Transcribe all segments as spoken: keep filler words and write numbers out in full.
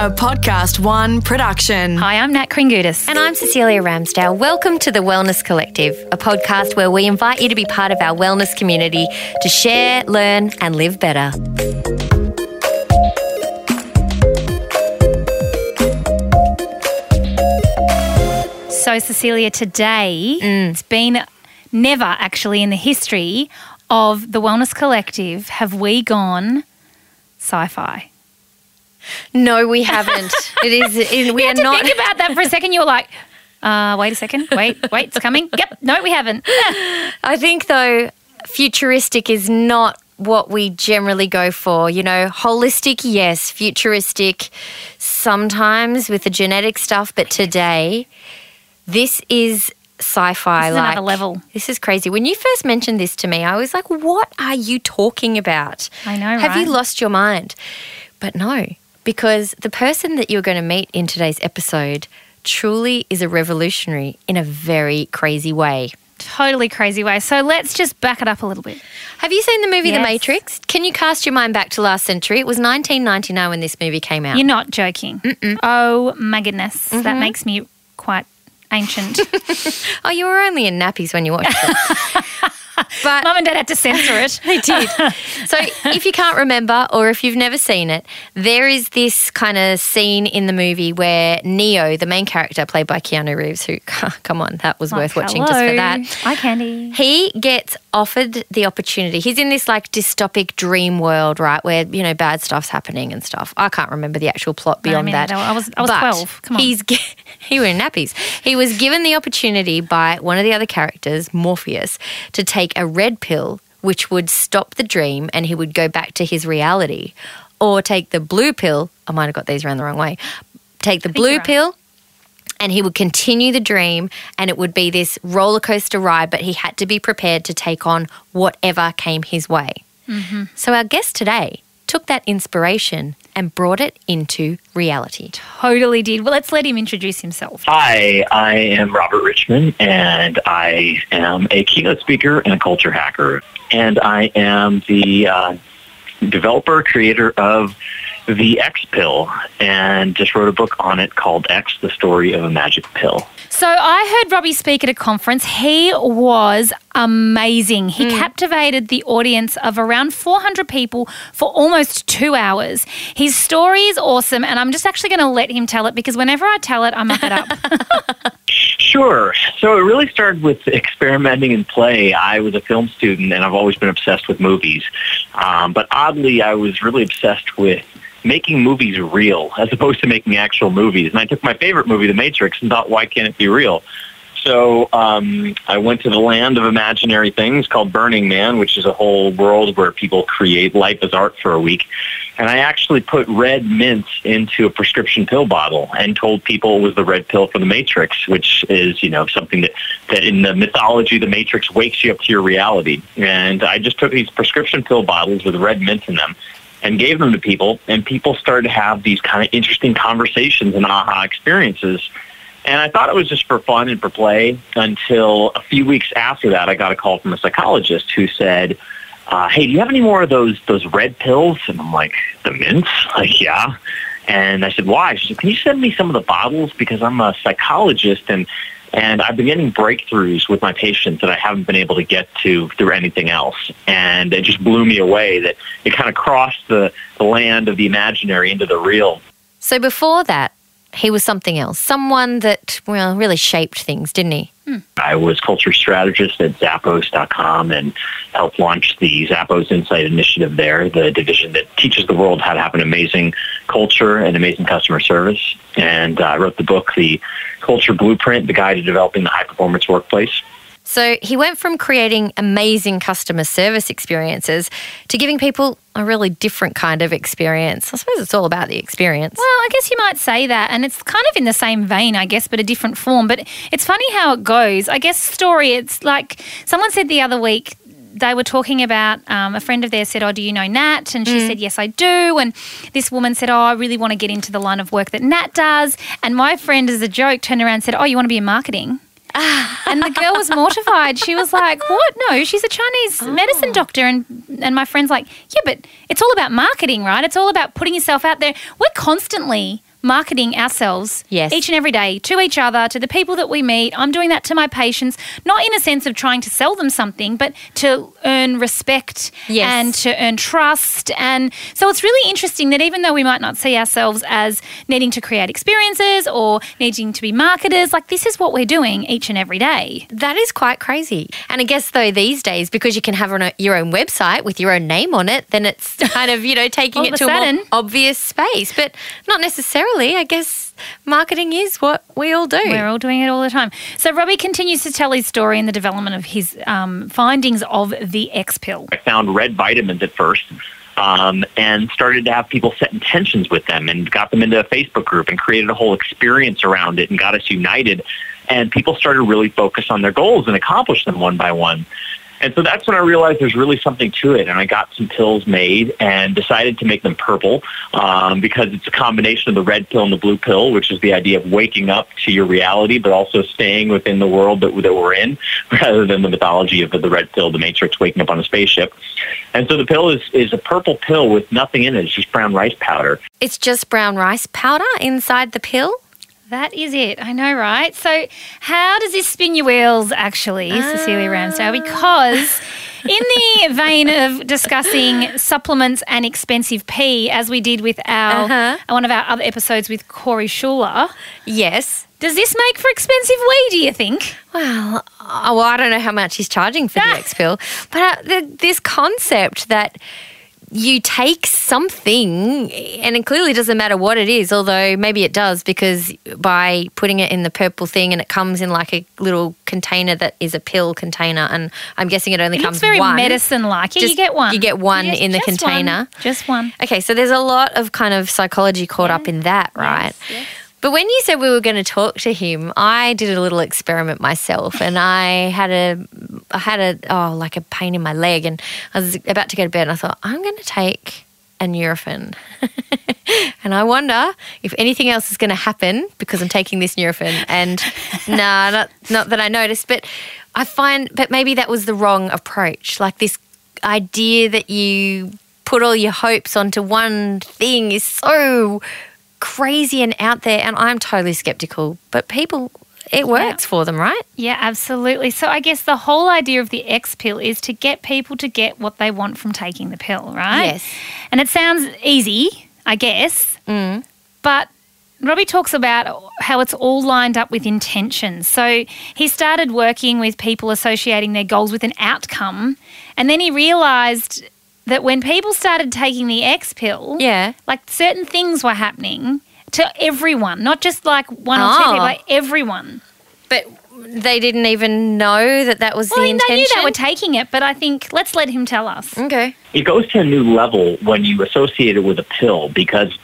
A Podcast One production. Hi, I'm Nat Kringoudis. And I'm Cecilia Ramsdale. Welcome to The Wellness Collective, a podcast where we invite you to be part of our wellness community to share, learn and live better. So, Cecilia, today mm. it's been never actually in the history of The Wellness Collective have we gone sci-fi. No, we haven't. It is. It, we you are had to not. Think about that for a second. You were like, uh, "Wait a second. Wait, wait, it's coming." Yep. No, we haven't. I think though, futuristic is not what we generally go for. You know, holistic, yes. Futuristic, sometimes with the genetic stuff. But today, this is sci-fi. This is like another level. This is crazy. When you first mentioned this to me, I was like, "What are you talking about? I know. Have right? you lost your mind?" But no, because the person that you're going to meet in today's episode truly is a revolutionary in a very crazy way. Totally crazy way. So let's just back it up a little bit. Have you seen the movie yes. The Matrix? Can you cast your mind back to last century? It was nineteen ninety-nine when this movie came out. You're not joking. Mm-mm. Oh my goodness. Mm-hmm. That makes me quite ancient. Oh, you were only in nappies when you watched it. But Mum and Dad had to censor it. They did. So if you can't remember or if you've never seen it, there is this kind of scene in the movie where Neo, the main character played by Keanu Reeves, who, come on, that was like, worth watching hello. just for that. Hi, Candy. He gets offered the opportunity. He's in this like dystopic dream world, right, where, you know, bad stuff's happening and stuff. I can't remember the actual plot beyond I mean, that. I was, I was but twelve. Come on. He's, he was in nappies. He was given the opportunity by one of the other characters, Morpheus, to take a red pill, which would stop the dream and he would go back to his reality, or take the blue pill. I might have got these around the wrong way. Take the blue pill and he would continue the dream, and it would be this roller coaster ride, but he had to be prepared to take on whatever came his way. Mm-hmm. So our guest today took that inspiration and brought it into reality. Totally did. Well, let's let him introduce himself. Hi, I am Robert Richman, and I am a keynote speaker and a culture hacker. And I am the uh, developer, creator of the X Pill, and just wrote a book on it called X, The Story of a Magic Pill. So I heard Robbie speak at a conference. He was amazing. He mm. captivated the audience of around four hundred people for almost two hours. His story is awesome, and I'm just actually going to let him tell it, because whenever I tell it, I muck it up. Sure. So it really started with experimenting and play. I was a film student, and I've always been obsessed with movies. Um, but oddly, I was really obsessed with making movies real as opposed to making actual movies. And I took my favorite movie, The Matrix, and thought, why can't it be real? So um, I went to the land of imaginary things called Burning Man, which is a whole world where people create life as art for a week. And I actually put red mint into a prescription pill bottle and told people it was the red pill for The Matrix, which is, you know, something that, that in the mythology, The Matrix wakes you up to your reality. And I just took these prescription pill bottles with red mint in them and gave them to people, and people started to have these kind of interesting conversations and aha experiences. And I thought it was just for fun and for play until a few weeks after that, I got a call from a psychologist who said, uh, hey, do you have any more of those those red pills? And I'm like, the mints? Like, yeah. And I said, why? She said, can you send me some of the bottles? Because I'm a psychologist, and And I've been getting breakthroughs with my patients that I haven't been able to get to through anything else. And it just blew me away that it kind of crossed the, the land of the imaginary into the real. So before that, he was something else, someone that, well, really shaped things, didn't he? Hmm. I was culture strategist at Zappos dot com and helped launch the Zappos Insight Initiative there, the division that teaches the world how to have an amazing culture and amazing customer service. And I uh, wrote the book, The Culture Blueprint, The Guide to Developing the High-Performance Workplace. So he went from creating amazing customer service experiences to giving people a really different kind of experience. I suppose it's all about the experience. Well, I guess you might say that, and it's kind of in the same vein, I guess, but a different form. But it's funny how it goes. I guess story, it's like someone said the other week, they were talking about, um, a friend of theirs said, oh, do you know Nat? And she mm. said, yes, I do. And this woman said, oh, I really want to get into the line of work that Nat does. And my friend, as a joke, turned around and said, oh, you want to be in marketing? And the girl was mortified. She was like, what? No, she's a Chinese oh. medicine doctor. And and my friend's like, yeah, but it's all about marketing, right? It's all about putting yourself out there. We're constantly marketing ourselves yes. each and every day to each other, to the people that we meet. I'm doing that to my patients, not in a sense of trying to sell them something, but to earn respect yes. and to earn trust. And so it's really interesting that even though we might not see ourselves as needing to create experiences or needing to be marketers, like this is what we're doing each and every day. That is quite crazy. And I guess though these days, because you can have an, your own website with your own name on it, then it's kind of, you know, taking it to sudden. a more obvious space, but not necessarily. I guess marketing is what we all do. We're all doing it all the time. So Robbe continues to tell his story and the development of his um, findings of the X pill. I found red vitamins at first um, and started to have people set intentions with them and got them into a Facebook group and created a whole experience around it and got us united. And people started really focused on their goals and accomplished them one by one. And so that's when I realized there's really something to it. And I got some pills made and decided to make them purple um, because it's a combination of the red pill and the blue pill, which is the idea of waking up to your reality, but also staying within the world that, that we're in, rather than the mythology of the red pill, the Matrix, waking up on a spaceship. And so the pill is, is a purple pill with nothing in it. It's just brown rice powder. It's just brown rice powder inside the pill? That is it. I know, right? So how does this spin your wheels, actually, uh. Cecilia Ramsdale? Because in the vein of discussing supplements and expensive pee, as we did with our uh-huh. one of our other episodes with Corey Schuler. Yes. Does this make for expensive wee, do you think? Well, oh, well I don't know how much he's charging for the X-Pill, but the, this concept that you take something, and it clearly doesn't matter what it is, although maybe it does, because by putting it in the purple thing and it comes in like a little container that is a pill container, and I'm guessing it only it comes it's very one. medicine-like. Yeah, just, you get one. You get one you get, in the just container. One. Just one. Okay, so there's a lot of kind of psychology caught yeah. up in that, right? Yes, yes. But when you said we were going to talk to him, I did a little experiment myself, and I had a, I had a oh like a pain in my leg, and I was about to go to bed, and I thought I'm going to take a Nurofen, and I wonder if anything else is going to happen because I'm taking this Nurofen. And nah, not not that I noticed, but I find, but maybe that was the wrong approach. Like this idea that you put all your hopes onto one thing is so crazy and out there, and I'm totally skeptical, but people, it works yeah. for them, right? Yeah, absolutely. So I guess the whole idea of the X pill is to get people to get what they want from taking the pill, right? Yes. And it sounds easy, I guess, mm. but Robbe talks about how it's all lined up with intention. So he started working with people associating their goals with an outcome, and then he realised that when people started taking the X pill, yeah. like certain things were happening to everyone, not just like one oh. or two people, like everyone. But they didn't even know that that was well, the intention? Well, they knew they were taking it, but I think let's let him tell us. Okay. It goes to a new level when you associate it with a pill, because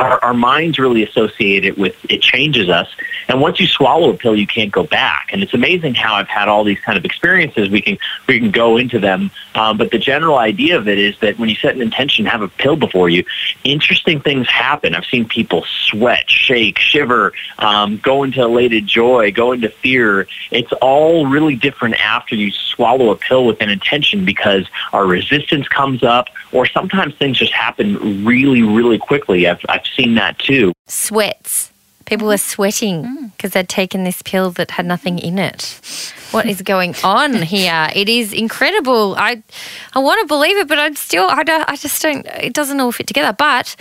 our, our minds really associate it with, it changes us. And once you swallow a pill, you can't go back. And it's amazing how I've had all these kind of experiences. We can we can go into them. Um, but the general idea of it is that when you set an intention, have a pill before you, interesting things happen. I've seen people sweat, shake, shiver, um, go into elated joy, go into fear. It's all really different after you swallow a pill with an intention, because our resistance comes up, or sometimes things just happen really, really quickly. I've, I've seen that too. Sweats. People were sweating because they'd taken this pill that had nothing in it. What is going on here? It is incredible. I I want to believe it, but I'm still, I, don't, I just don't, it doesn't all fit together. But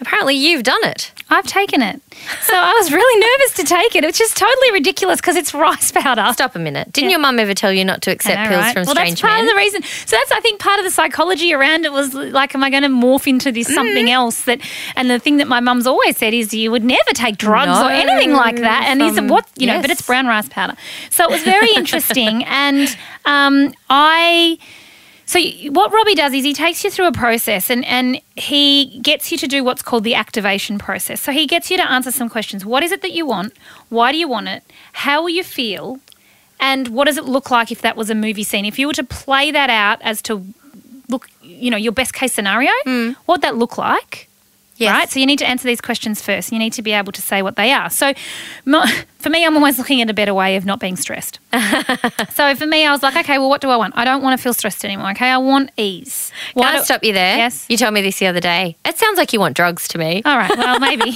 apparently you've done it. I've taken it. So I was really nervous to take it, which is totally ridiculous because it's rice powder. Stop a minute. Didn't yeah. your mum ever tell you not to accept know, pills right? from well, strange men? Well, that's part men? of the reason. So that's, I think, part of the psychology around it was like, am I going to morph into this something mm. else? That, and the thing that my mum's always said is you would never take drugs no, or anything like that. And these are what, you know, yes. but it's brown rice powder. So it was very interesting. And um, I... So what Robbe does is he takes you through a process, and, and he gets you to do what's called the activation process. So he gets you to answer some questions. What is it that you want? Why do you want it? How will you feel? And what does it look like if that was a movie scene? If you were to play that out as to, look, you know, your best case scenario, mm. what would that look like? Yes. Right? So you need to answer these questions first. You need to be able to say what they are. So for me, I'm always looking at a better way of not being stressed. So for me, I was like, okay, well, what do I want? I don't want to feel stressed anymore, okay? I want ease. Can Why I do- stop you there? Yes. You told me this the other day. It sounds like you want drugs to me. All right, well, maybe.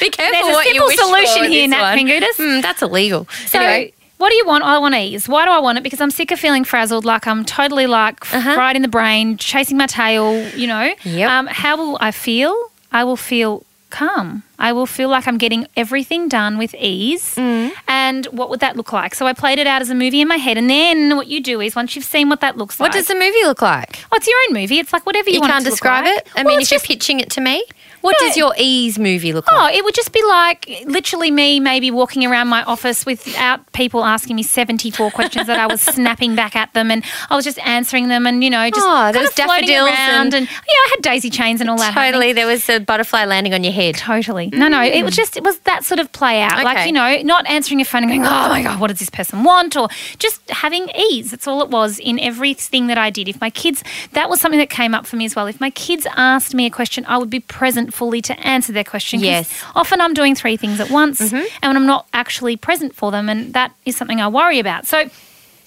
Be careful what you wish for. There's a simple solution here, Nat Kringoudis. Mm, that's illegal. So, anyway. What do you want? I want ease. Why do I want it? Because I'm sick of feeling frazzled, like I'm totally like uh-huh. fried in the brain, chasing my tail, you know. Yep. Um, how will I feel? I will feel calm. I will feel like I'm getting everything done with ease. Mm. And what would that look like? So I played it out as a movie in my head, and then what you do is once you've seen what that looks like. What does the movie look like? Oh, it's your own movie. It's like whatever you, you want it to look like. You can't describe it? I well, mean, if just, you're pitching it to me? What no, does your ease movie look oh, like? Oh, it would just be like literally me maybe walking around my office without people asking me seventy-four questions that I was snapping back at them, and I was just answering them, and, you know, just oh, kind of floating around. And, and yeah, I had daisy chains and all that. Totally. Happening. There was a butterfly landing on your head. Totally. Mm. No, no, it was just it was that sort of play out. Okay. Like, you know, not answering your phone and going, oh, my God, what does this person want? Or just having ease. That's all it was in everything that I did. If my kids, that was something that came up for me as well. If my kids asked me a question, I would be present fully to answer their question. Yes. Often I'm doing three things at once mm-hmm. and I'm not actually present for them, and that is something I worry about. So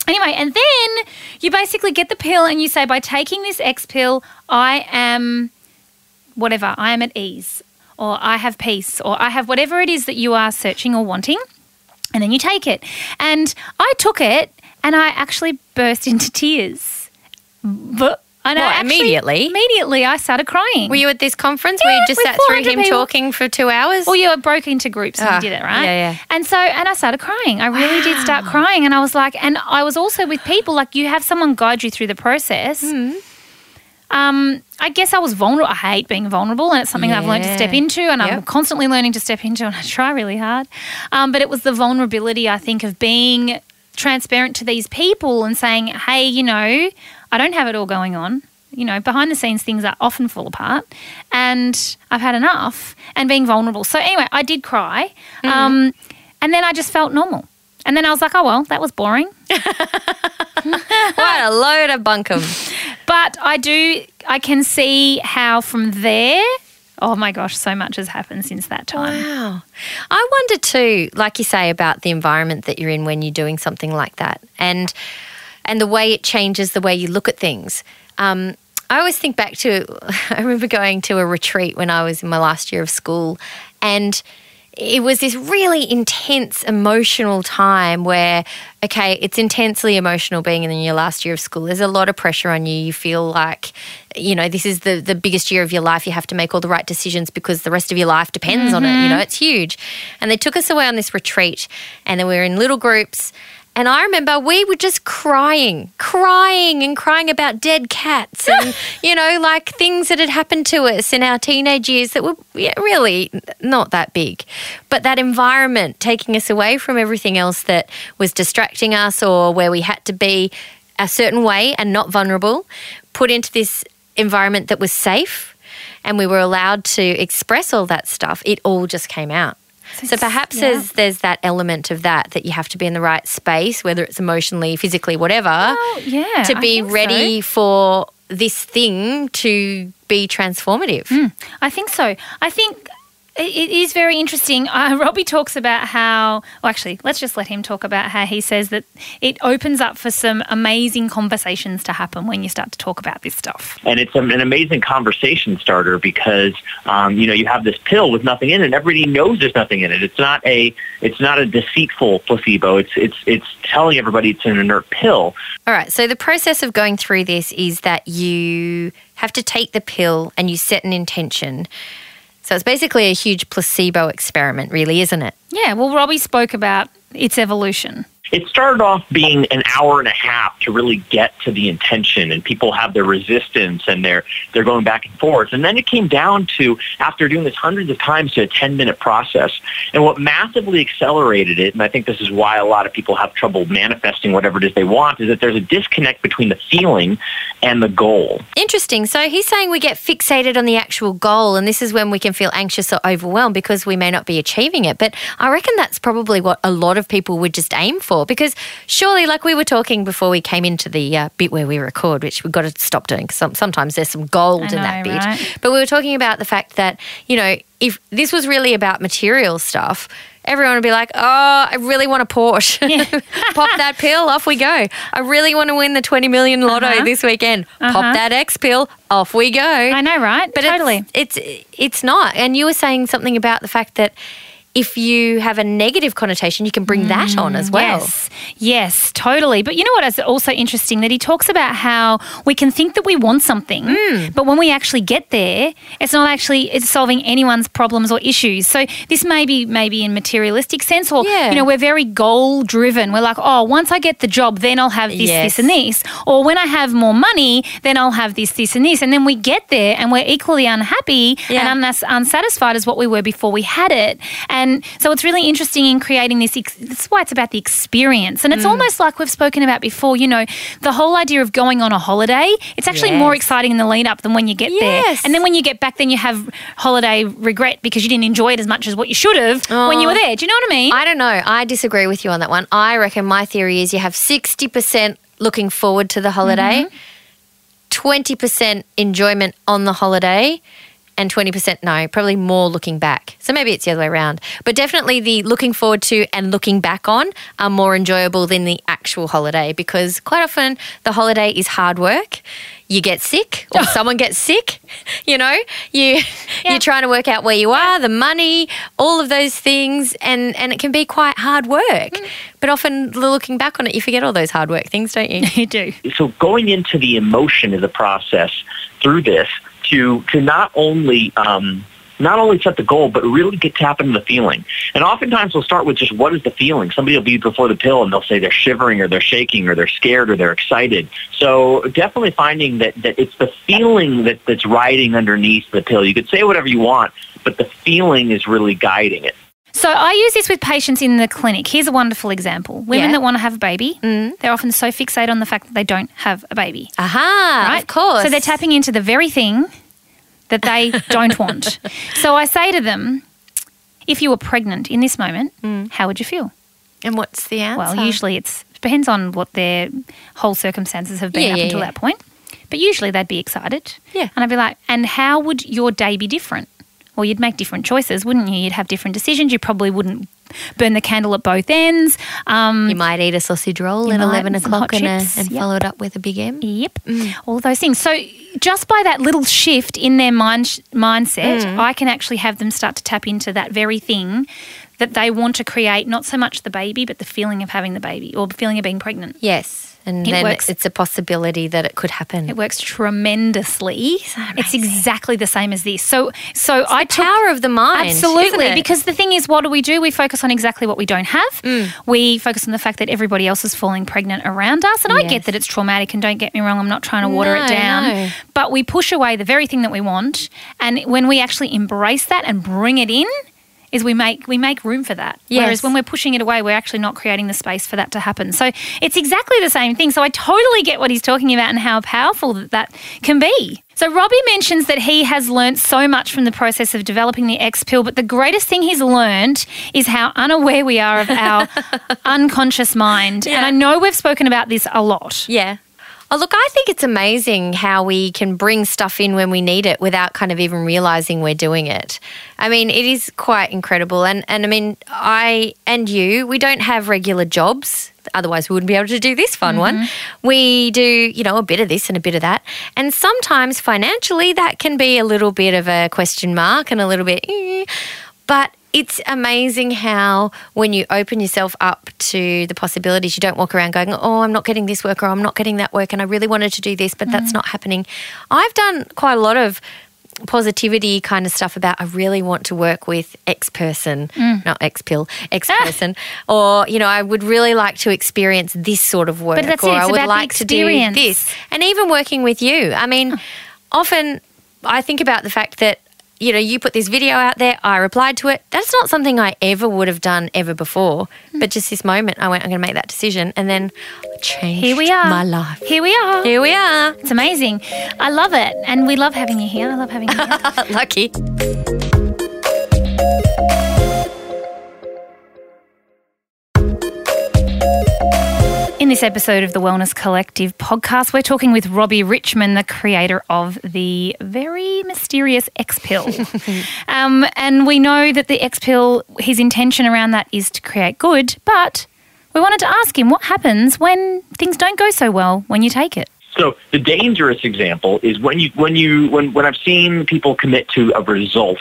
anyway, and then you basically get the pill and you say, by taking this X pill, I am whatever, I am at ease, or I have peace, or I have whatever it is that you are searching or wanting, and then you take it. And I took it and I actually burst into tears. But I know, well, actually, immediately? Immediately I started crying. Were you at this conference yeah, where you just sat through him people. talking for two hours? Well, you were broke into groups and oh, you did it, right? Yeah, yeah. And so, and I started crying. I really wow. did start crying, and I was like, and I was also with people, like you have someone guide you through the process. Mm. Um, I guess I was vulnerable. I hate being vulnerable, and it's something yeah. I've learned to step into, and yep. I'm constantly learning to step into, and I try really hard. Um, but it was the vulnerability, I think, of being transparent to these people and saying, hey, you know, I don't have it all going on. You know, behind the scenes things are often fall apart, and I've had enough, and being vulnerable. So anyway, I did cry mm-hmm. um, and then I just felt normal. And then I was like, oh, well, that was boring. What a load of bunkum. But I do, I can see how from there, oh my gosh, so much has happened since that time. Wow. I wonder too, like you say, about the environment that you're in when you're doing something like that. And And the way it changes the way you look at things. Um, I always think back to, I remember going to a retreat when I was in my last year of school, and it was this really intense emotional time where, okay, it's intensely emotional being in your last year of school. There's a lot of pressure on you. You feel like, you know, this is the, the biggest year of your life. You have to make all the right decisions because the rest of your life depends mm-hmm. on it. You know, it's huge. And they took us away on this retreat, and then we were in little groups. And I remember we were just crying, crying and crying about dead cats and, you know, like things that had happened to us in our teenage years that were really not that big. But that environment taking us away from everything else that was distracting us, or where we had to be a certain way and not vulnerable, put into this environment that was safe, and we were allowed to express all that stuff, it all just came out. So, so perhaps yeah. there's, there's that element of that, that you have to be in the right space, whether it's emotionally, physically, whatever, well, yeah, to be ready so. for this thing to be transformative. Mm, I think so. I think it is very interesting. Uh, Robbe talks about how, well, actually, let's just let him talk about how he says that it opens up for some amazing conversations to happen when you start to talk about this stuff. And it's an amazing conversation starter because, um, you know, you have this pill with nothing in it, and everybody knows there's nothing in it. It's not a, it's not a deceitful placebo. It's, it's, it's telling everybody it's an inert pill. All right. So the process of going through this is that you have to take the pill and you set an intention. So it's basically a huge placebo experiment, really, isn't it? Yeah, well, Robbe spoke about its evolution. It started off being an hour and a half to really get to the intention, and people have their resistance and they're they're going back and forth. And then it came down to, after doing this hundreds of times, to a ten-minute process. And what massively accelerated it, and I think this is why a lot of people have trouble manifesting whatever it is they want, is that there's a disconnect between the feeling and the goal. Interesting. So he's saying we get fixated on the actual goal, and this is when we can feel anxious or overwhelmed because we may not be achieving it. But I reckon that's probably what a lot of people would just aim for. all? Because surely, like we were talking before we came into the uh, bit where we record, which we've got to stop doing because some, sometimes there's some gold I in know, that bit. Right? But we were talking about the fact that, you know, if this was really about material stuff, everyone would be like, oh, I really want a Porsche. Yeah. Pop that pill, off we go. I really want to win the twenty million lotto uh-huh. this weekend. Uh-huh. Pop that X pill, off we go. I know, right? But totally. It's, it's, it's not. And you were saying something about the fact that if you have a negative connotation, you can bring mm, that on as well. Yes, yes, totally. But you know what is also interesting? That he talks about how we can think that we want something, mm. but when we actually get there, it's not actually it's solving anyone's problems or issues. So this may be maybe in materialistic sense or, yeah. you know, we're very goal-driven. We're like, oh, once I get the job, then I'll have this, yes. this and this. Or when I have more money, then I'll have this, this and this. And then we get there and we're equally unhappy yeah. and uns- unsatisfied as what we were before we had it. And And so it's really interesting in creating this, ex- that's why it's about the experience. And it's mm. almost like we've spoken about before, you know, the whole idea of going on a holiday, it's actually yes. more exciting in the lead up than when you get yes. there. And then when you get back, then you have holiday regret because you didn't enjoy it as much as what you should have oh. when you were there. Do you know what I mean? I don't know. I disagree with you on that one. I reckon my theory is you have sixty percent looking forward to the holiday, mm-hmm. twenty percent enjoyment on the holiday, and twenty percent no, probably more looking back. So maybe it's the other way around. But definitely the looking forward to and looking back on are more enjoyable than the actual holiday because quite often the holiday is hard work. You get sick or someone gets sick, you know, you, yeah. you're trying to work out where you are, the money, all of those things, and, and it can be quite hard work. Mm. But often looking back on it, you forget all those hard work things, don't you? You do. So going into the emotion of the process through this, to to not only um, not only set the goal, but really get tapped into the feeling. And oftentimes we'll start with just what is the feeling. Somebody will be before the pill and they'll say they're shivering or they're shaking or they're scared or they're excited. So definitely finding that, that it's the feeling that, that's riding underneath the pill. You could say whatever you want, but the feeling is really guiding it. So I use this with patients in the clinic. Here's a wonderful example. Women yeah. that want to have a baby, mm. they're often so fixated on the fact that they don't have a baby. Aha, right? Of course. So they're tapping into the very thing that they don't want. So I say to them, if you were pregnant in this moment, mm. how would you feel? And what's the answer? Well, usually it depends on what their whole circumstances have been yeah, up yeah, until yeah. that point. But usually they'd be excited. Yeah. And I'd be like, and how would your day be different? Well, you'd make different choices, wouldn't you? You'd have different decisions. You probably wouldn't burn the candle at both ends. Um, you might eat a sausage roll at eleven o'clock and, a, and yep. follow it up with a big M. Yep. Mm. All those things. So just by that little shift in their mind sh- mindset, mm. I can actually have them start to tap into that very thing that they want to create, not so much the baby, but the feeling of having the baby or the feeling of being pregnant. Yes. And it then works. It's a possibility that it could happen. It works tremendously. So it's exactly the same as this. So, so it's I the took, power of the mind, absolutely. Because the thing is, what do we do? We focus on exactly what we don't have. Mm. We focus on the fact that everybody else is falling pregnant around us. And yes. I get that it's traumatic. And don't get me wrong, I'm not trying to water no, it down. No. But we push away the very thing that we want. And when we actually embrace that and bring it in. Is we make we make room for that. Yes. Whereas when we're pushing it away, we're actually not creating the space for that to happen. So it's exactly the same thing. So I totally get what he's talking about and how powerful that, that can be. So Robbe mentions that he has learnt so much from the process of developing the X pill, but the greatest thing he's learnt is how unaware we are of our unconscious mind. Yeah. And I know we've spoken about this a lot. Yeah. Oh, look, I think it's amazing how we can bring stuff in when we need it without kind of even realising we're doing it. I mean, it is quite incredible. And, and I mean, I and you, we don't have regular jobs. Otherwise, we wouldn't be able to do this fun mm-hmm. one. We do, you know, a bit of this and a bit of that. And sometimes financially that can be a little bit of a question mark and a little bit, eh. But it's amazing how when you open yourself up to the possibilities, you don't walk around going, oh, I'm not getting this work or I'm not getting that work and I really wanted to do this, but mm. that's not happening. I've done quite a lot of positivity kind of stuff about I really want to work with X person, mm. not X pill, X person, ah. or, you know, I would really like to experience this sort of work, but that's or it. I would like to do this. And even working with you, I mean, oh. often I think about the fact that, you know, you put this video out there, I replied to it. That's not something I ever would have done ever before. Mm. But just this moment, I went, I'm going to make that decision. And then changed here we are. My life. Here we are. Here we are. It's amazing. I love it. And we love having you here. I love having you here. Lucky. this episode of the Wellness Collective podcast, we're talking with Robbe Richman, the creator of the very mysterious X Pill. um, and we know that the X Pill, his intention around that is to create good, but we wanted to ask him what happens when things don't go so well when you take it. So the dangerous example is when you when you when, when I've seen people commit to a result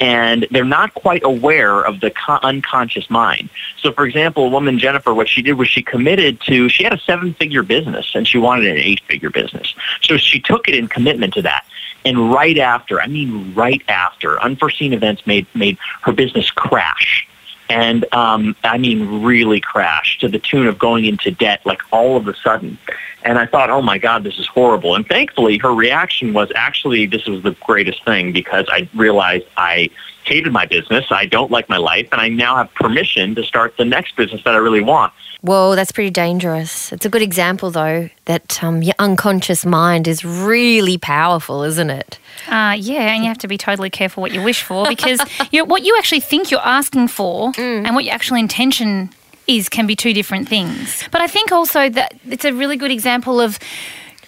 and they're not quite aware of the con- unconscious mind. So, for example, a woman, Jennifer, what she did was she committed to, she had a seven-figure business and she wanted an eight-figure business. So she took it in commitment to that. And right after, I mean right after, unforeseen events made, made her business crash. And um, I mean really crash to the tune of going into debt like all of a sudden. And I thought, oh my God, this is horrible. And thankfully, her reaction was actually, this was the greatest thing because I realized I hated my business, I don't like my life, and I now have permission to start the next business that I really want. Whoa, that's pretty dangerous. It's a good example, though, that um, your unconscious mind is really powerful, isn't it? Uh, yeah, and you have to be totally careful what you wish for because you know, what you actually think you're asking for mm. and what your actual intention is can be two different things. But I think also that it's a really good example of,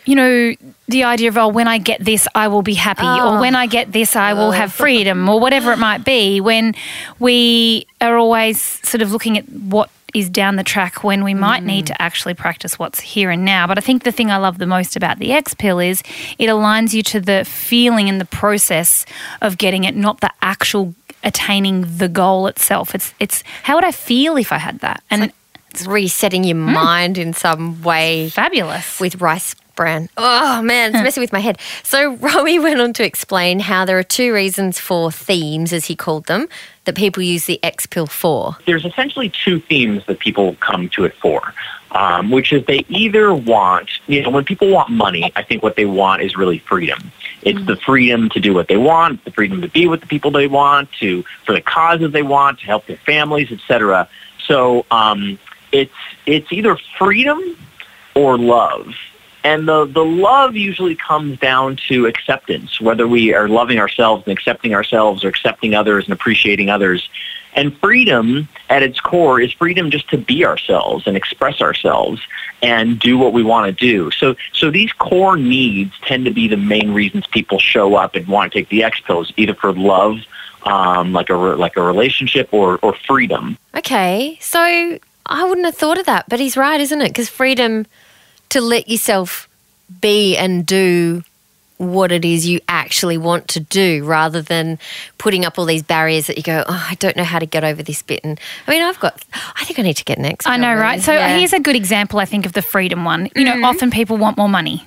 you know, the idea of, oh, when I get this, I will be happy, oh. or when I get this, I will have freedom, or whatever it might be, when we are always sort of looking at what is down the track when we might mm. need to actually practice what's here and now. But I think the thing I love the most about the X Pill is it aligns you to the feeling and the process of getting it, not the actual attaining the goal itself. It's it's how would I feel if I had that? And it's, like it's resetting your mm. mind in some way. Fabulous. With rice bran. Oh, man, it's messing with my head. So Robbe went on to explain how there are two reasons for themes, as he called them, that people use the X Pill for. There's essentially two themes that people come to it for, um, which is they either want, you know, when people want money, I think what they want is really freedom. It's mm-hmm. the freedom to do what they want, the freedom to be with the people they want, to for the causes they want, to help their families, et cetera. So um, it's it's either freedom or love. And the, the love usually comes down to acceptance, whether we are loving ourselves and accepting ourselves or accepting others and appreciating others. And freedom at its core is freedom just to be ourselves and express ourselves and do what we want to do. So so these core needs tend to be the main reasons people show up and want to take the X pills, either for love, um, like a, like a relationship, or, or freedom. Okay. So I wouldn't have thought of that, but he's right, isn't it? Because freedom... to let yourself be and do what it is you actually want to do rather than putting up all these barriers that you go, oh, I don't know how to get over this bit. And I mean, I've got, I think I need to get an X Pill. I know, right? So yeah. Here's a good example, I think, of the freedom one. You know, mm-hmm. often people want more money,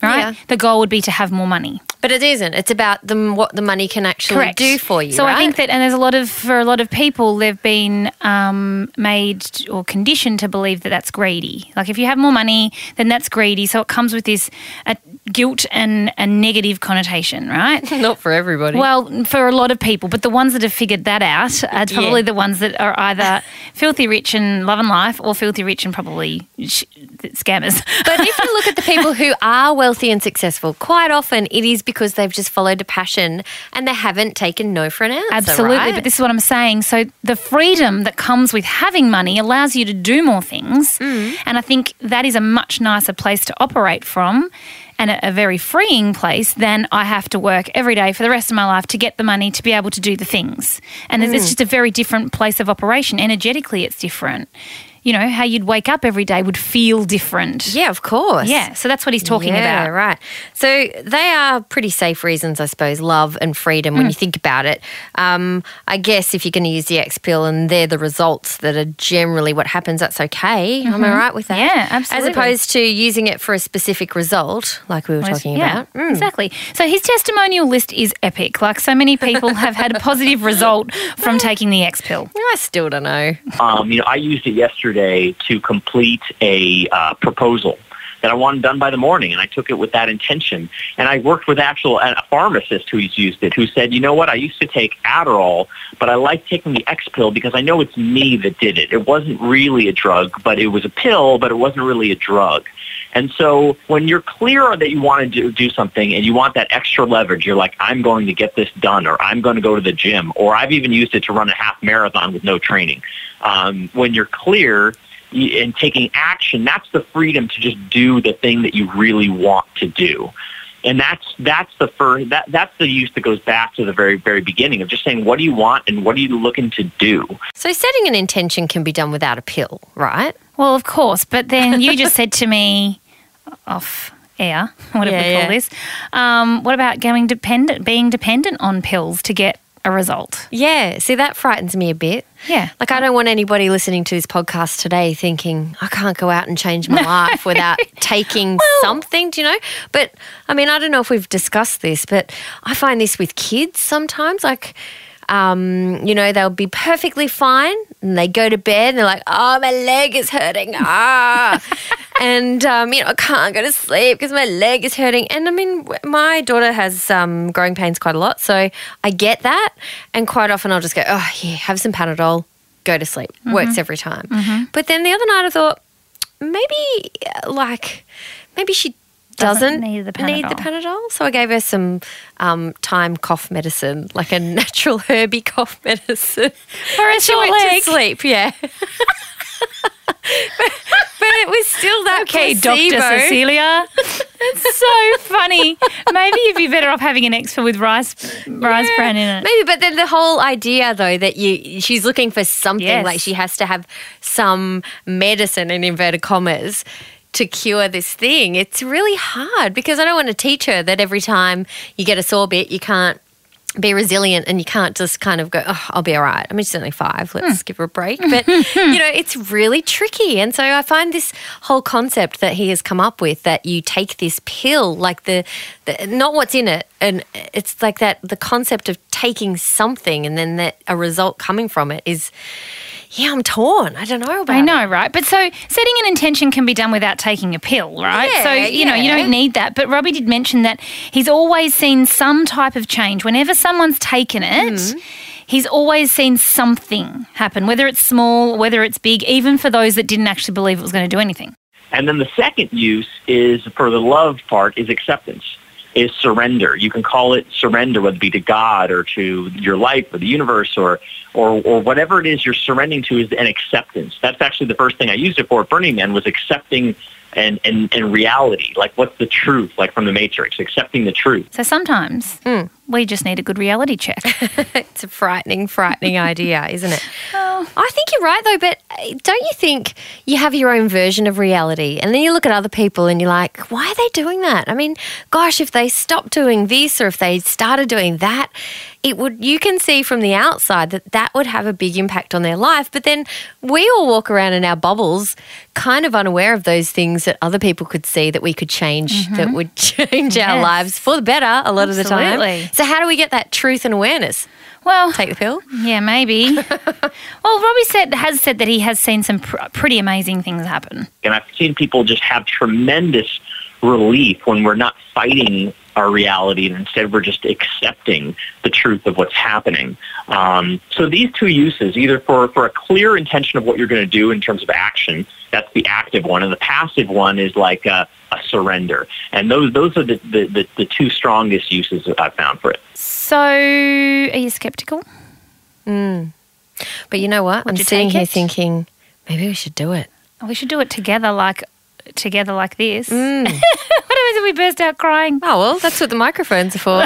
right? Yeah. The goal would be to have more money. But it isn't. It's about the, what the money can actually Correct. do for you. So right? I think that, and there's a lot of for a lot of people, they've been um, made or conditioned to believe that that's greedy. Like if you have more money, then that's greedy. So it comes with this uh, guilt and a negative connotation, right? Not for everybody. Well, for a lot of people, but the ones that have figured that out are probably yeah. the ones that are either filthy rich and love and life, or filthy rich and probably sh- scammers. But if you look at the people who are wealthy and successful, quite often it is. Because they've just followed a passion and they haven't taken no for an answer. Absolutely, right? But this is what I'm saying. So the freedom that comes with having money allows you to do more things, mm. and I think that is a much nicer place to operate from and a, a very freeing place than I have to work every day for the rest of my life to get the money to be able to do the things. And mm. it's just a very different place of operation. Energetically, it's different. You know, how you'd wake up every day would feel different. Yeah, of course. Yeah, so that's what he's talking yeah, about. Right. So they are pretty safe reasons, I suppose, love and freedom, when mm. you think about it. Um, I guess if you're going to use the X Pill and they're the results that are generally what happens, that's okay. Mm-hmm. Am I right with that? Yeah, absolutely. As opposed to using it for a specific result, like we were Most, talking yeah, about. Mm. Exactly. So his testimonial list is epic. Like so many people have had a positive result from taking the X Pill. I still don't know. Um, you know, I used it yesterday. Yesterday to complete a uh, proposal that I wanted done by the morning, and I took it with that intention. And I worked with actual a pharmacist who's used it, who said, you know what, I used to take Adderall, but I like taking the X Pill because I know it's me that did it. It wasn't really a drug, but it was a pill, but it wasn't really a drug. And so when you're clear that you want to do, do something and you want that extra leverage, you're like, I'm going to get this done, or I'm going to go to the gym, or I've even used it to run a half marathon with no training. Um, when you're clear, and taking action, that's the freedom to just do the thing that you really want to do. And that's that's the first, that that's the use that goes back to the very, very beginning of just saying, what do you want and what are you looking to do? So setting an intention can be done without a pill, right? Well, of course. But then you just said to me off air, whatever yeah, we call yeah. this, um, what about going dependent, being dependent on pills to get a result? Yeah. See, that frightens me a bit. Yeah. Like, I don't want anybody listening to this podcast today thinking, I can't go out and change my no. life without taking well, something, do you know? But, I mean, I don't know if we've discussed this, but I find this with kids sometimes. Like, um, you know, they'll be perfectly fine and they go to bed and they're like, oh, my leg is hurting. Ah. And, um, you know, I can't go to sleep because my leg is hurting. And, I mean, my daughter has um, growing pains quite a lot, so I get that. And quite often I'll just go, oh, yeah, have some Panadol, go to sleep. Mm-hmm. Works every time. Mm-hmm. But then the other night I thought, maybe, like, maybe she doesn't, doesn't need, the need the Panadol. So I gave her some um, thyme cough medicine, like a natural herby cough medicine. For a she went leg. to sleep, yeah. But, but it was still that okay, placebo. Doctor Cecilia. It's so funny. Maybe you'd be better off having an extra with rice rice yeah, bran in it. Maybe, but then the whole idea, though, that you she's looking for something, yes. like she has to have some medicine, in inverted commas, to cure this thing. It's really hard because I don't want to teach her that every time you get a sore bit, you can't be resilient and you can't just kind of go, oh, I'll be all right. I mean, she's only five. Let's mm. give her a break. But, you know, it's really tricky. And so I find this whole concept that he has come up with, that you take this pill, like the, the not what's in it, and it's like that the concept of taking something and then that a result coming from it is, yeah, I'm torn. I don't know about I know, it. right? But so setting an intention can be done without taking a pill, right? Yeah, so, you yeah. know, you don't need that. But Robbe did mention that he's always seen some type of change. Whenever someone's taken it, mm. he's always seen something happen, whether it's small, whether it's big, even for those that didn't actually believe it was going to do anything. And then the second use is, for the love part, is acceptance, is surrender. You can call it surrender, whether it be to God or to your life or the universe or or, or whatever it is you're surrendering to, is an acceptance. That's actually the first thing I used it for at Burning Man, was accepting and, and, and reality. Like, what's the truth? Like from The Matrix, accepting the truth. So sometimes mm. we just need a good reality check. It's a frightening, frightening idea, isn't it? Oh. I think you're right, though, but don't you think you have your own version of reality and then you look at other people and you're like, why are they doing that? I mean, gosh, if they stopped doing this or if they started doing that, it would. You can see from the outside that that would have a big impact on their life. But then we all walk around in our bubbles kind of unaware of those things that other people could see that we could change, mm-hmm. that would change yes. our lives for the better a lot Absolutely. of the time. So how do we get that truth and awareness? Well, take the pill. Yeah, maybe. Well, Robbe said has said that he has seen some pr- pretty amazing things happen. And I've seen people just have tremendous relief when we're not fighting our reality and instead we're just accepting the truth of what's happening. Um, so these two uses, either for, for a clear intention of what you're going to do in terms of action, that's the active one, and the passive one is like a, a surrender. And those those are the, the, the, the two strongest uses that I've found for it. So are you skeptical? Mm. But you know what? Would I'm sitting here it? thinking, maybe we should do it. We should do it together like together like this. Mm. We burst out crying. Oh, well, that's what the microphones are for.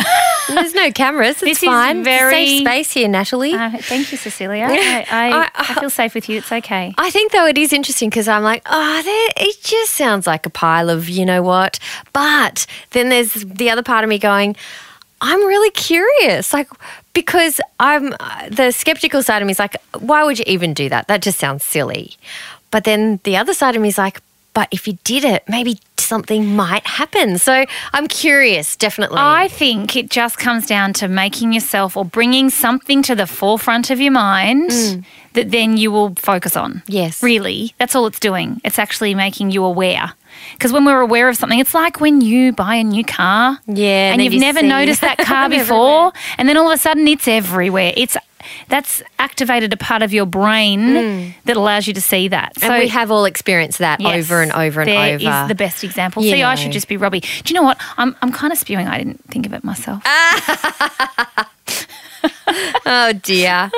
There's no cameras. It's this fine. Is very... It's a safe space here, Natalie. Uh, thank you, Cecilia. I, I, I, I feel safe with you. It's okay. I think, though, it is interesting because I'm like, oh, it just sounds like a pile of you know what. But then there's the other part of me going, I'm really curious, like, because I'm the skeptical side of me is like, why would you even do that? That just sounds silly. But then the other side of me is like, but if you did it, maybe something might happen. So I'm curious, definitely. I think it just comes down to making yourself or bringing something to the forefront of your mind mm. that then you will focus on. Yes. Really, that's all it's doing. It's actually making you aware. Because when we're aware of something, it's like when you buy a new car. Yeah. And, and you've never noticed that car before. And then all of a sudden it's everywhere. It's That's activated a part of your brain mm. that allows you to see that. So, and we have all experienced that yes, over and over and there over. There is the best example. You see, know. I should just be Robbe. Do you know what? I'm I'm kind of spewing. I didn't think of it myself. Oh, dear.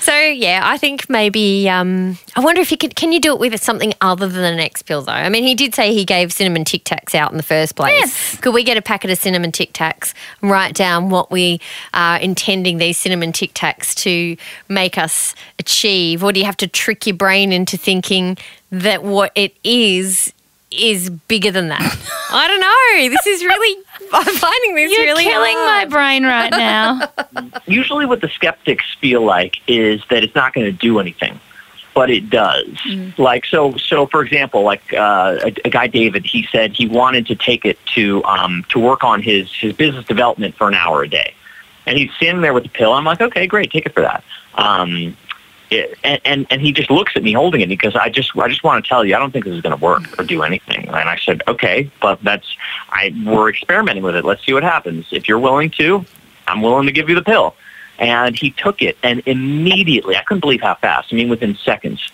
So, yeah, I think maybe um, I wonder if you could – can you do it with something other than an X pill though? I mean, he did say he gave cinnamon Tic Tacs out in the first place. Yes. Could we get a packet of cinnamon Tic Tacs and write down what we are intending these cinnamon Tic Tacs to make us achieve? Or do you have to trick your brain into thinking that what it is is bigger than that? I don't know. This is really – I'm finding this You're really You're killing hard. My brain right now. Usually what the skeptics feel like is that it's not going to do anything, but it does. Mm. Like, so, so for example, like uh, a, a guy, David, he said he wanted to take it to um, to work on his, his business development for an hour a day. And he's sitting there with the pill. I'm like, okay, great, take it for that. Um It, and, and, and he just looks at me holding it because I just I just want to tell you, I don't think this is going to work or do anything. And I said, okay, but that's I we're experimenting with it. Let's see what happens. If you're willing to, I'm willing to give you the pill. And he took it, and immediately, I couldn't believe how fast. I mean, within seconds,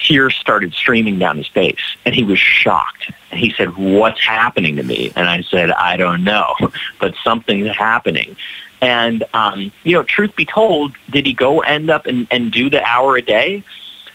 tears started streaming down his face, and he was shocked. And he said, what's happening to me? And I said, I don't know, but something's happening. And, um, you know, truth be told, did he go end up and, and do the hour a day?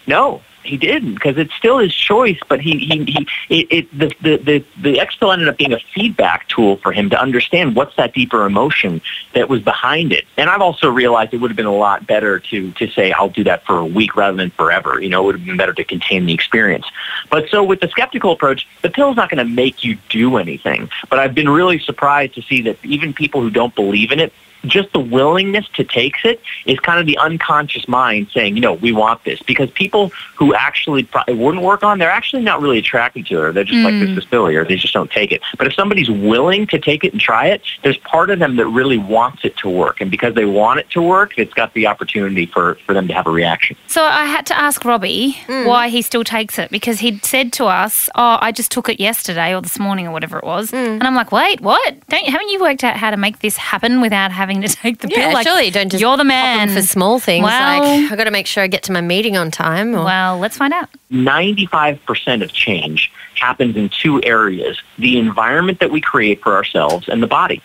No, he didn't, because it's still his choice. But he, he, he it, it, the, the, the, the X-Pill ended up being a feedback tool for him to understand what's that deeper emotion that was behind it. And I've also realized it would have been a lot better to, to say, I'll do that for a week rather than forever. You know, it would have been better to contain the experience. But so with the skeptical approach, the pill's not going to make you do anything. But I've been really surprised to see that even people who don't believe in it, just the willingness to take it is kind of the unconscious mind saying, you know, we want this. Because people who actually probably wouldn't work on, they're actually not really attracted to it. They're just mm. like, this is silly, or they just don't take it. But if somebody's willing to take it and try it, there's part of them that really wants it to work. And because they want it to work, it's got the opportunity for, for them to have a reaction. So I had to ask Robbie mm. why he still takes it, because he'd said to us, oh, I just took it yesterday or this morning or whatever it was. Mm. And I'm like, wait, what? Don't haven't you worked out how to make this happen without having to take the pill? Yeah, like, surely don't just you're the man. Pop them for small things. Well, like, I've got to make sure I get to my meeting on time. Or... Well, let's find out. ninety-five percent of change happens in two areas, the environment that we create for ourselves and the body.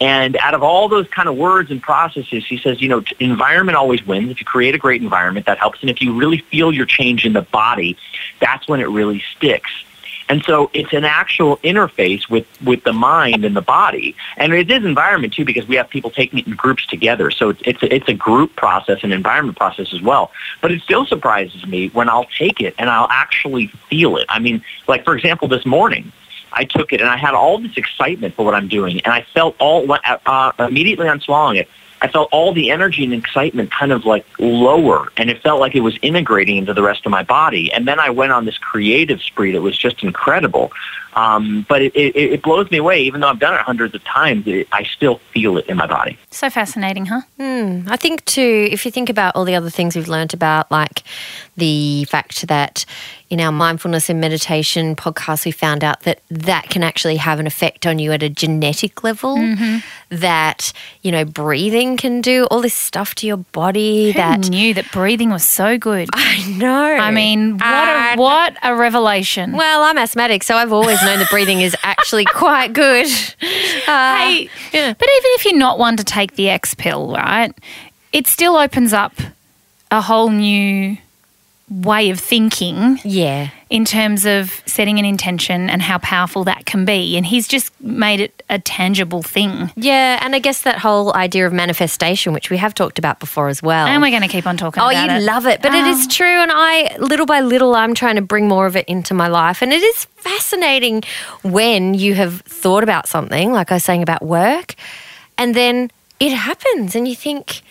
And out of all those kind of words and processes, he says, you know, environment always wins. If you create a great environment, that helps. And if you really feel your change in the body, that's when it really sticks. And so it's an actual interface with, with the mind and the body. And it is environment, too, because we have people taking it in groups together. So it's it's a, it's a group process and environment process as well. But it still surprises me when I'll take it and I'll actually feel it. I mean, like, for example, this morning, I took it and I had all this excitement for what I'm doing. And I felt all uh, immediately on swallowing it, I felt all the energy and excitement kind of like lower, and it felt like it was integrating into the rest of my body. And then I went on this creative spree that was just incredible. Um, but it, it, it blows me away. Even though I've done it hundreds of times, it, I still feel it in my body. So fascinating, huh? Mm, I think too, if you think about all the other things we've learned about, like the fact that in our mindfulness and meditation podcast, we found out that that can actually have an effect on you at a genetic level, mm-hmm. that, you know, breathing can do all this stuff to your body. Who that knew that breathing was so good? I know. I mean, what, uh, a, what a revelation. Well, I'm asthmatic, so I've always known that breathing is actually quite good. Uh, hey, yeah. But even if you're not one to take the X pill, right, it still opens up a whole new way of thinking, yeah, in terms of setting an intention and how powerful that can be. And he's just made it a tangible thing. Yeah, and I guess that whole idea of manifestation, which we have talked about before as well. And we're going to keep on talking oh, about it. Oh, you love it. But oh. it is true, and I, little by little, I'm trying to bring more of it into my life. And it is fascinating when you have thought about something, like I was saying about work, and then it happens and you think,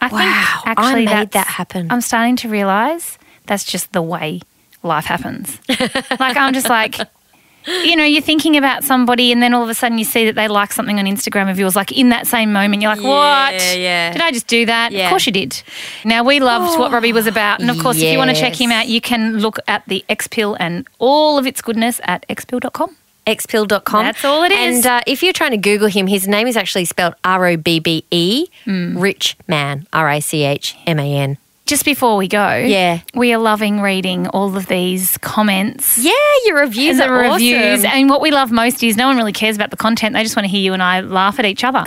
I wow, think actually I made that happen. I'm starting to realise that's just the way life happens. Like, I'm just like, you know, you're thinking about somebody and then all of a sudden you see that they like something on Instagram of yours, like in that same moment. You're like, yeah, what? Yeah. Did I just do that? Yeah. Of course you did. Now, we loved oh, what Robbie was about. And, of course, yes. if you want to check him out, you can look at the X-Pill and all of its goodness at x pill dot com. x pill dot com. That's all it is. And uh, if you're trying to Google him, his name is actually spelled R O B B E, mm. Richman, R I C H M A N. Just before we go, yeah, we are loving reading all of these comments. Yeah, your reviews and are reviews. Awesome. And what we love most is no one really cares about the content. They just want to hear you and I laugh at each other.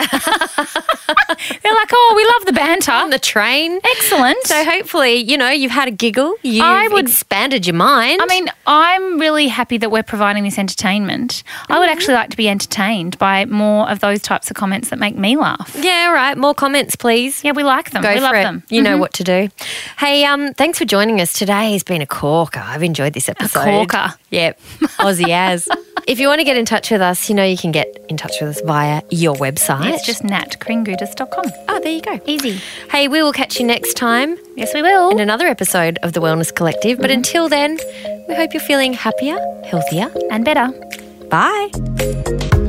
They're like, oh, we love the banter. On the train. Excellent. So hopefully, you know, you've had a giggle. You've I would, expanded your mind. I mean, I'm really happy that we're providing this entertainment. Mm-hmm. I would actually like to be entertained by more of those types of comments that make me laugh. Yeah, right. More comments, please. Yeah, we like them. Go we love it. them. You mm-hmm. know what to do. Hey, um, thanks for joining us today. It's been a corker. I've enjoyed this episode. A corker. Yep. Aussie as. If you want to get in touch with us, you know you can get in touch with us via your website. It's just nat kringoudis dot com. Oh, there you go. Easy. Hey, we will catch you next time. Yes, we will. In another episode of The Wellness Collective. But until then, we hope you're feeling happier, healthier and better. Bye.